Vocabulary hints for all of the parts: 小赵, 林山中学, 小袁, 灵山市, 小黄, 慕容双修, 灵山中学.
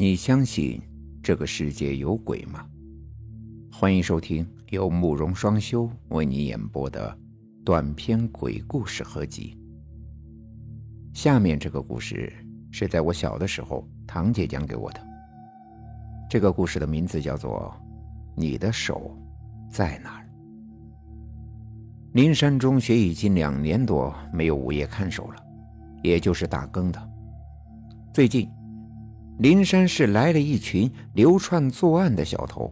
你相信这个世界有鬼吗？欢迎收听由慕容双修为你演播的短篇鬼故事合集。下面这个故事是在我小的时候堂姐讲给我的。这个故事的名字叫做你的手在哪儿。灵山中学已经2年多没有午夜看守了，也就是打更的。最近灵山市来了一群流窜作案的小偷，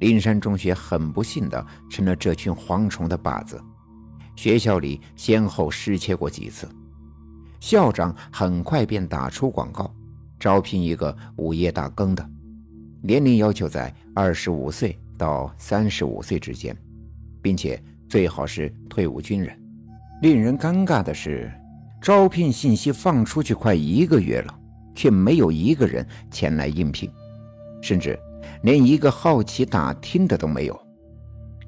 灵山中学很不幸地成了这群蝗虫的靶子，学校里先后失窃过几次。校长很快便打出广告，招聘一个午夜打更的，年龄要求在25岁到35岁之间，并且最好是退伍军人。令人尴尬的是，招聘信息放出去快1个月了，却没有一个人前来应聘，甚至连一个好奇打听的都没有。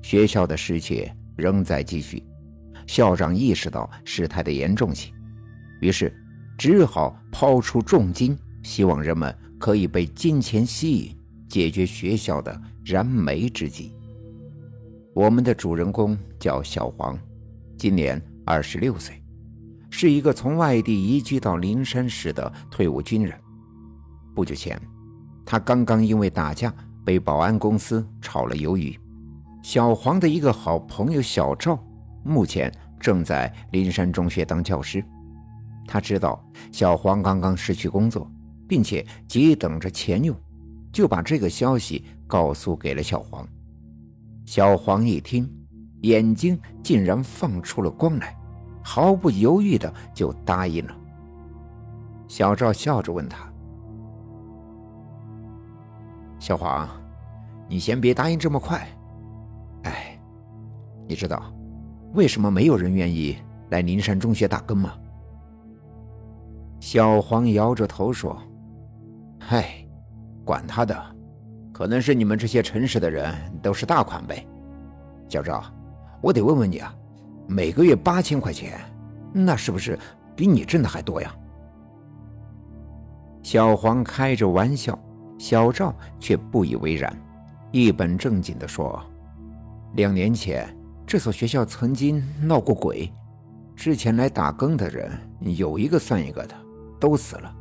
学校的失窃仍在继续，校长意识到事态的严重性，于是只好抛出重金，希望人们可以被金钱吸引，解决学校的燃眉之急。我们的主人公叫小黄，今年26岁，是一个从外地移居到灵山市的退伍军人。不久前，他刚刚因为打架被保安公司炒了鱿鱼。小黄的一个好朋友小赵目前正在灵山中学当教师，他知道小黄刚刚失去工作，并且急等着钱用，就把这个消息告诉给了小黄。小黄一听，眼睛竟然放出了光来，毫不犹豫的就答应了。小赵笑着问他：“小黄，你先别答应这么快。哎，你知道为什么没有人愿意来灵山中学打更吗？”小黄摇着头说：“嗨，管他的，可能是你们这些诚实的人都是大款呗。小赵，我得问问你啊，每个月8000块钱，那是不是比你挣的还多呀？”小黄开着玩笑，小赵却不以为然，一本正经地说：“2年前，这所学校曾经闹过鬼，之前来打更的人有一个算一个的，都死了。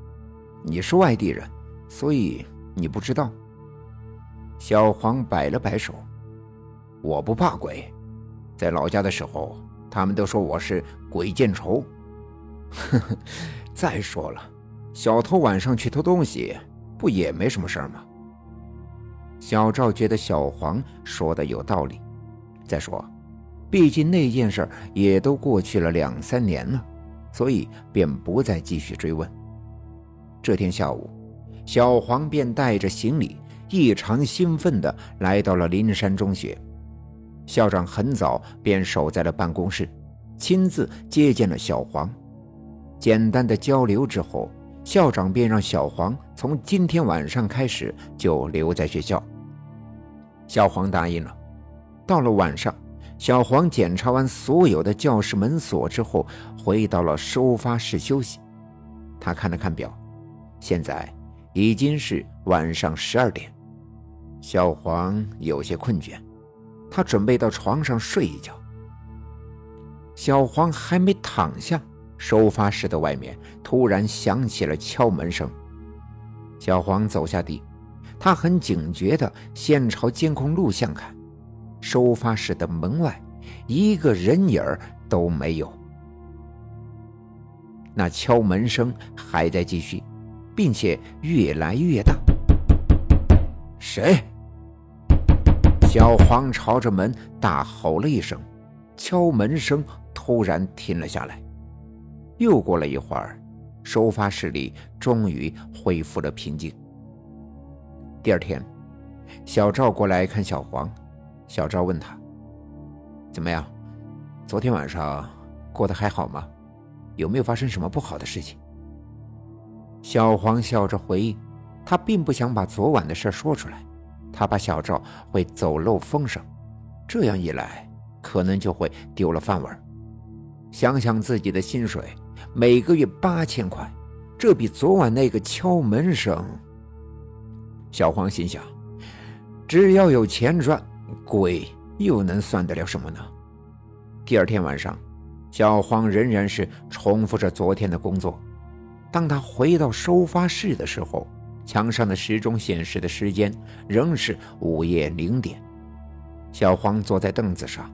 你是外地人，所以你不知道。”小黄摆了摆手：“我不怕鬼，在老家的时候他们都说我是鬼见愁。再说了，小偷晚上去偷东西不也没什么事吗？”小赵觉得小黄说的有道理，再说毕竟那件事也都过去了2-3年了，所以便不再继续追问。这天下午，小黄便带着行李异常兴奋地来到了灵山中学。校长很早便守在了办公室，亲自接见了小黄。简单的交流之后，校长便让小黄从今天晚上开始就留在学校。小黄答应了。到了晚上，小黄检查完所有的教室门锁之后，回到了收发室休息。他看了看表，现在已经是晚上12点。小黄有些困倦，他准备到床上睡一觉。小黄还没躺下，收发室的外面突然响起了敲门声。小黄走下地，他很警觉地先朝监控录像看，收发室的门外一个人影都没有。那敲门声还在继续，并且越来越大。谁？小黄朝着门大吼了一声，敲门声突然停了下来。又过了一会儿，收发室里终于恢复了平静。第二天，小赵过来看小黄，小赵问他：“怎么样，昨天晚上过得还好吗？有没有发生什么不好的事情？”小黄笑着回忆，他并不想把昨晚的事说出来，他怕小赵会走漏风声，这样一来可能就会丢了饭碗。想想自己的薪水，每个月8000块，这比昨晚那个敲门声小黄心想，只要有钱赚，鬼又能算得了什么呢？第二天晚上，小黄仍然是重复着昨天的工作。当他回到收发室的时候，墙上的时钟显示的时间仍是午夜0点。小黄坐在凳子上，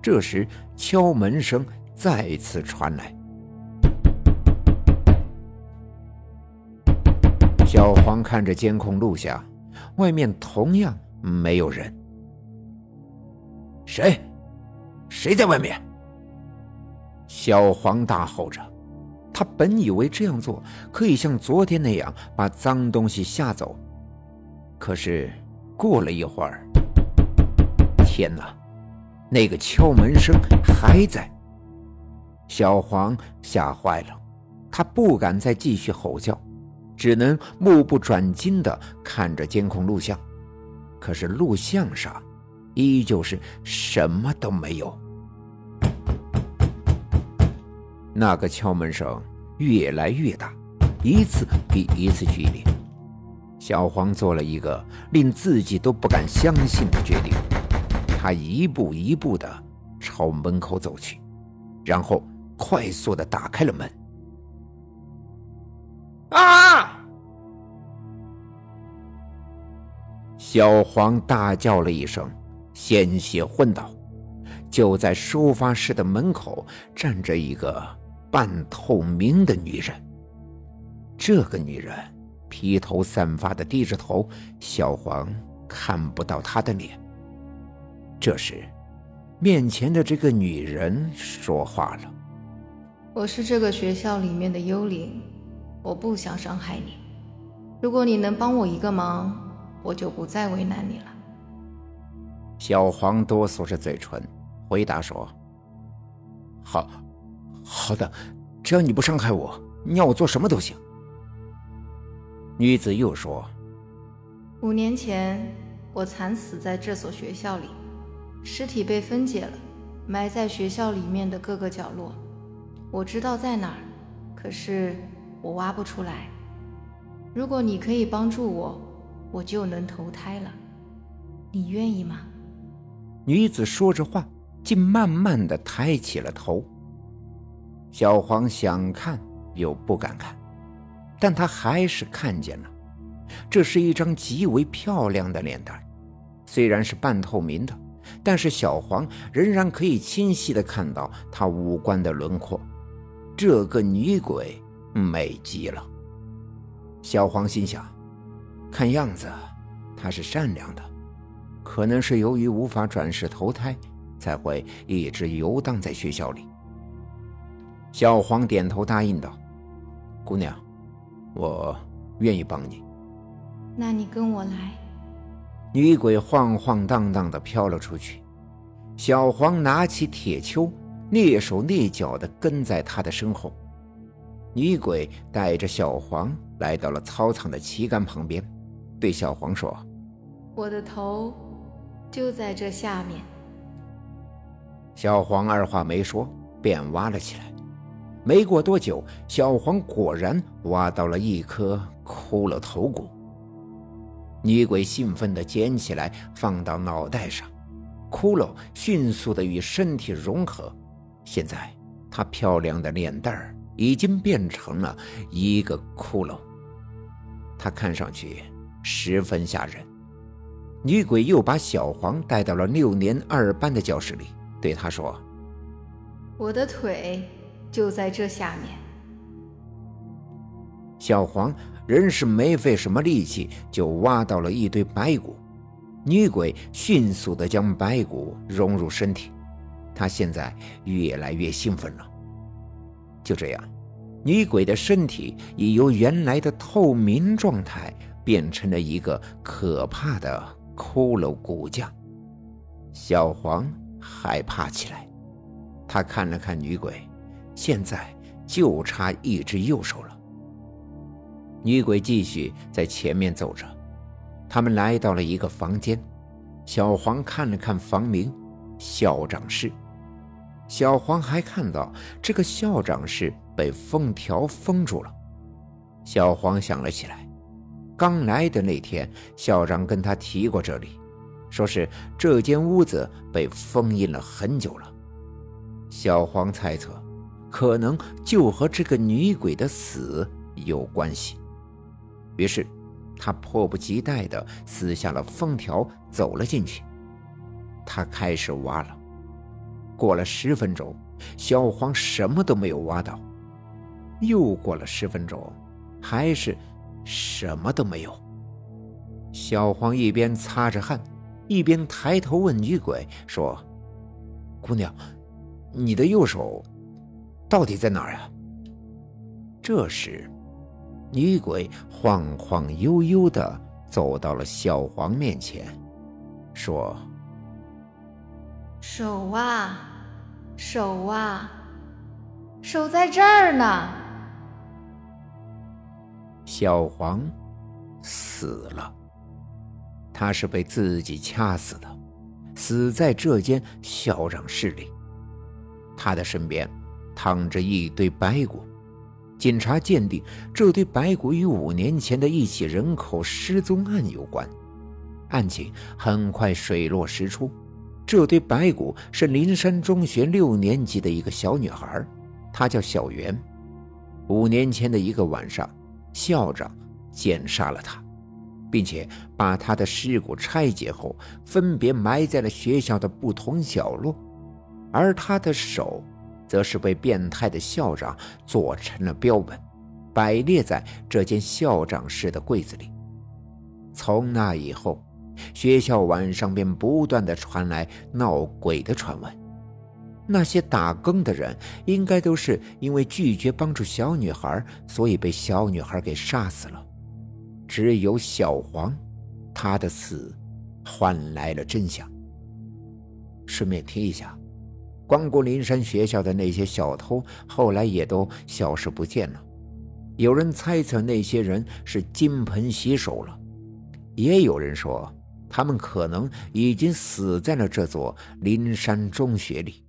这时敲门声再次传来。小黄看着监控录像，外面同样没有人。谁在外面？小黄大吼着。他本以为这样做可以像昨天那样把脏东西吓走，可是过了一会儿，天哪，那个敲门声还在。小黄吓坏了，他不敢再继续吼叫，只能目不转睛地看着监控录像。可是录像上依旧是什么都没有。那个敲门声越来越大，一次比一次剧烈。小黄做了一个令自己都不敢相信的决定，他一步一步地朝门口走去，然后快速地打开了门。啊！小黄大叫了一声，鲜血昏倒。就在收发室的门口站着一个半透明的女人，这个女人披头散发的低着头，小黄看不到她的脸。这时面前的这个女人说话了，我是这个学校里面的幽灵，我不想伤害你，如果你能帮我一个忙，我就不再为难你了。小黄哆嗦着嘴唇回答说，好的，只要你不伤害我，你要我做什么都行。女子又说，5年前我惨死在这所学校里，尸体被分解了，埋在学校里面的各个角落，我知道在哪儿，可是我挖不出来，如果你可以帮助我，我就能投胎了，你愿意吗？女子说着话竟慢慢地抬起了头。小黄想看又不敢看，但他还是看见了，这是一张极为漂亮的脸蛋，虽然是半透明的，但是小黄仍然可以清晰地看到她五官的轮廓。这个女鬼美极了，小黄心想，看样子她是善良的，可能是由于无法转世投胎，才会一直游荡在学校里。小黄点头答应道，姑娘，我愿意帮你。那你跟我来。女鬼晃晃荡荡地飘了出去，小黄拿起铁锹，蹑手蹑脚地跟在她的身后。女鬼带着小黄来到了操场的旗杆旁边，对小黄说，我的头就在这下面。小黄二话没说便挖了起来，没过多久，小黄果然挖到了一颗骷髅头骨。女鬼兴奋地捡起来放到脑袋上，骷髅迅速地与身体融合，现在她漂亮的脸蛋已经变成了一个骷髅，她看上去十分吓人。女鬼又把小黄带到了6年2班的教室里，对他说，我的腿就在这下面。小黄仍是没费什么力气就挖到了一堆白骨，女鬼迅速地将白骨融入身体，她现在越来越兴奋了。就这样，女鬼的身体已由原来的透明状态变成了一个可怕的骷髅骨架。小黄害怕起来，他看了看女鬼，现在就差一只右手了。女鬼继续在前面走着，他们来到了一个房间。小黄看了看房名，校长室。小黄还看到这个校长室被封条封住了。小黄想了起来，刚来的那天，校长跟他提过这里，说是这间屋子被封印了很久了。小黄猜测，可能就和这个女鬼的死有关系。于是，他迫不及待地撕下了封条，走了进去。他开始挖了。过了10分钟，小黄什么都没有挖到。又过了10分钟，还是什么都没有。小黄一边擦着汗，一边抬头问女鬼说：“姑娘，你的右手到底在哪儿啊？”这时，女鬼晃晃悠悠地走到了小黄面前，说：“手啊，手啊，手在这儿呢。”小黄死了，他是被自己掐死的，死在这间校长室里。他的身边躺着一堆白骨，警察鉴定这堆白骨与5年前的一起人口失踪案有关。案情很快水落石出，这堆白骨是林山中学6年级的一个小女孩，她叫小袁。5年前的一个晚上，校长奸杀了她，并且把她的尸骨拆解后分别埋在了学校的不同角落，而她的手则是被变态的校长做成了标本，摆列在这间校长室的柜子里。从那以后，学校晚上便不断地传来闹鬼的传闻。那些打更的人应该都是因为拒绝帮助小女孩，所以被小女孩给杀死了。只有小黄，她的死换来了真相。顺便提一下，光顾林山学校的那些小偷后来也都消失不见了。有人猜测那些人是金盆洗手了，也有人说他们可能已经死在了这座林山中学里。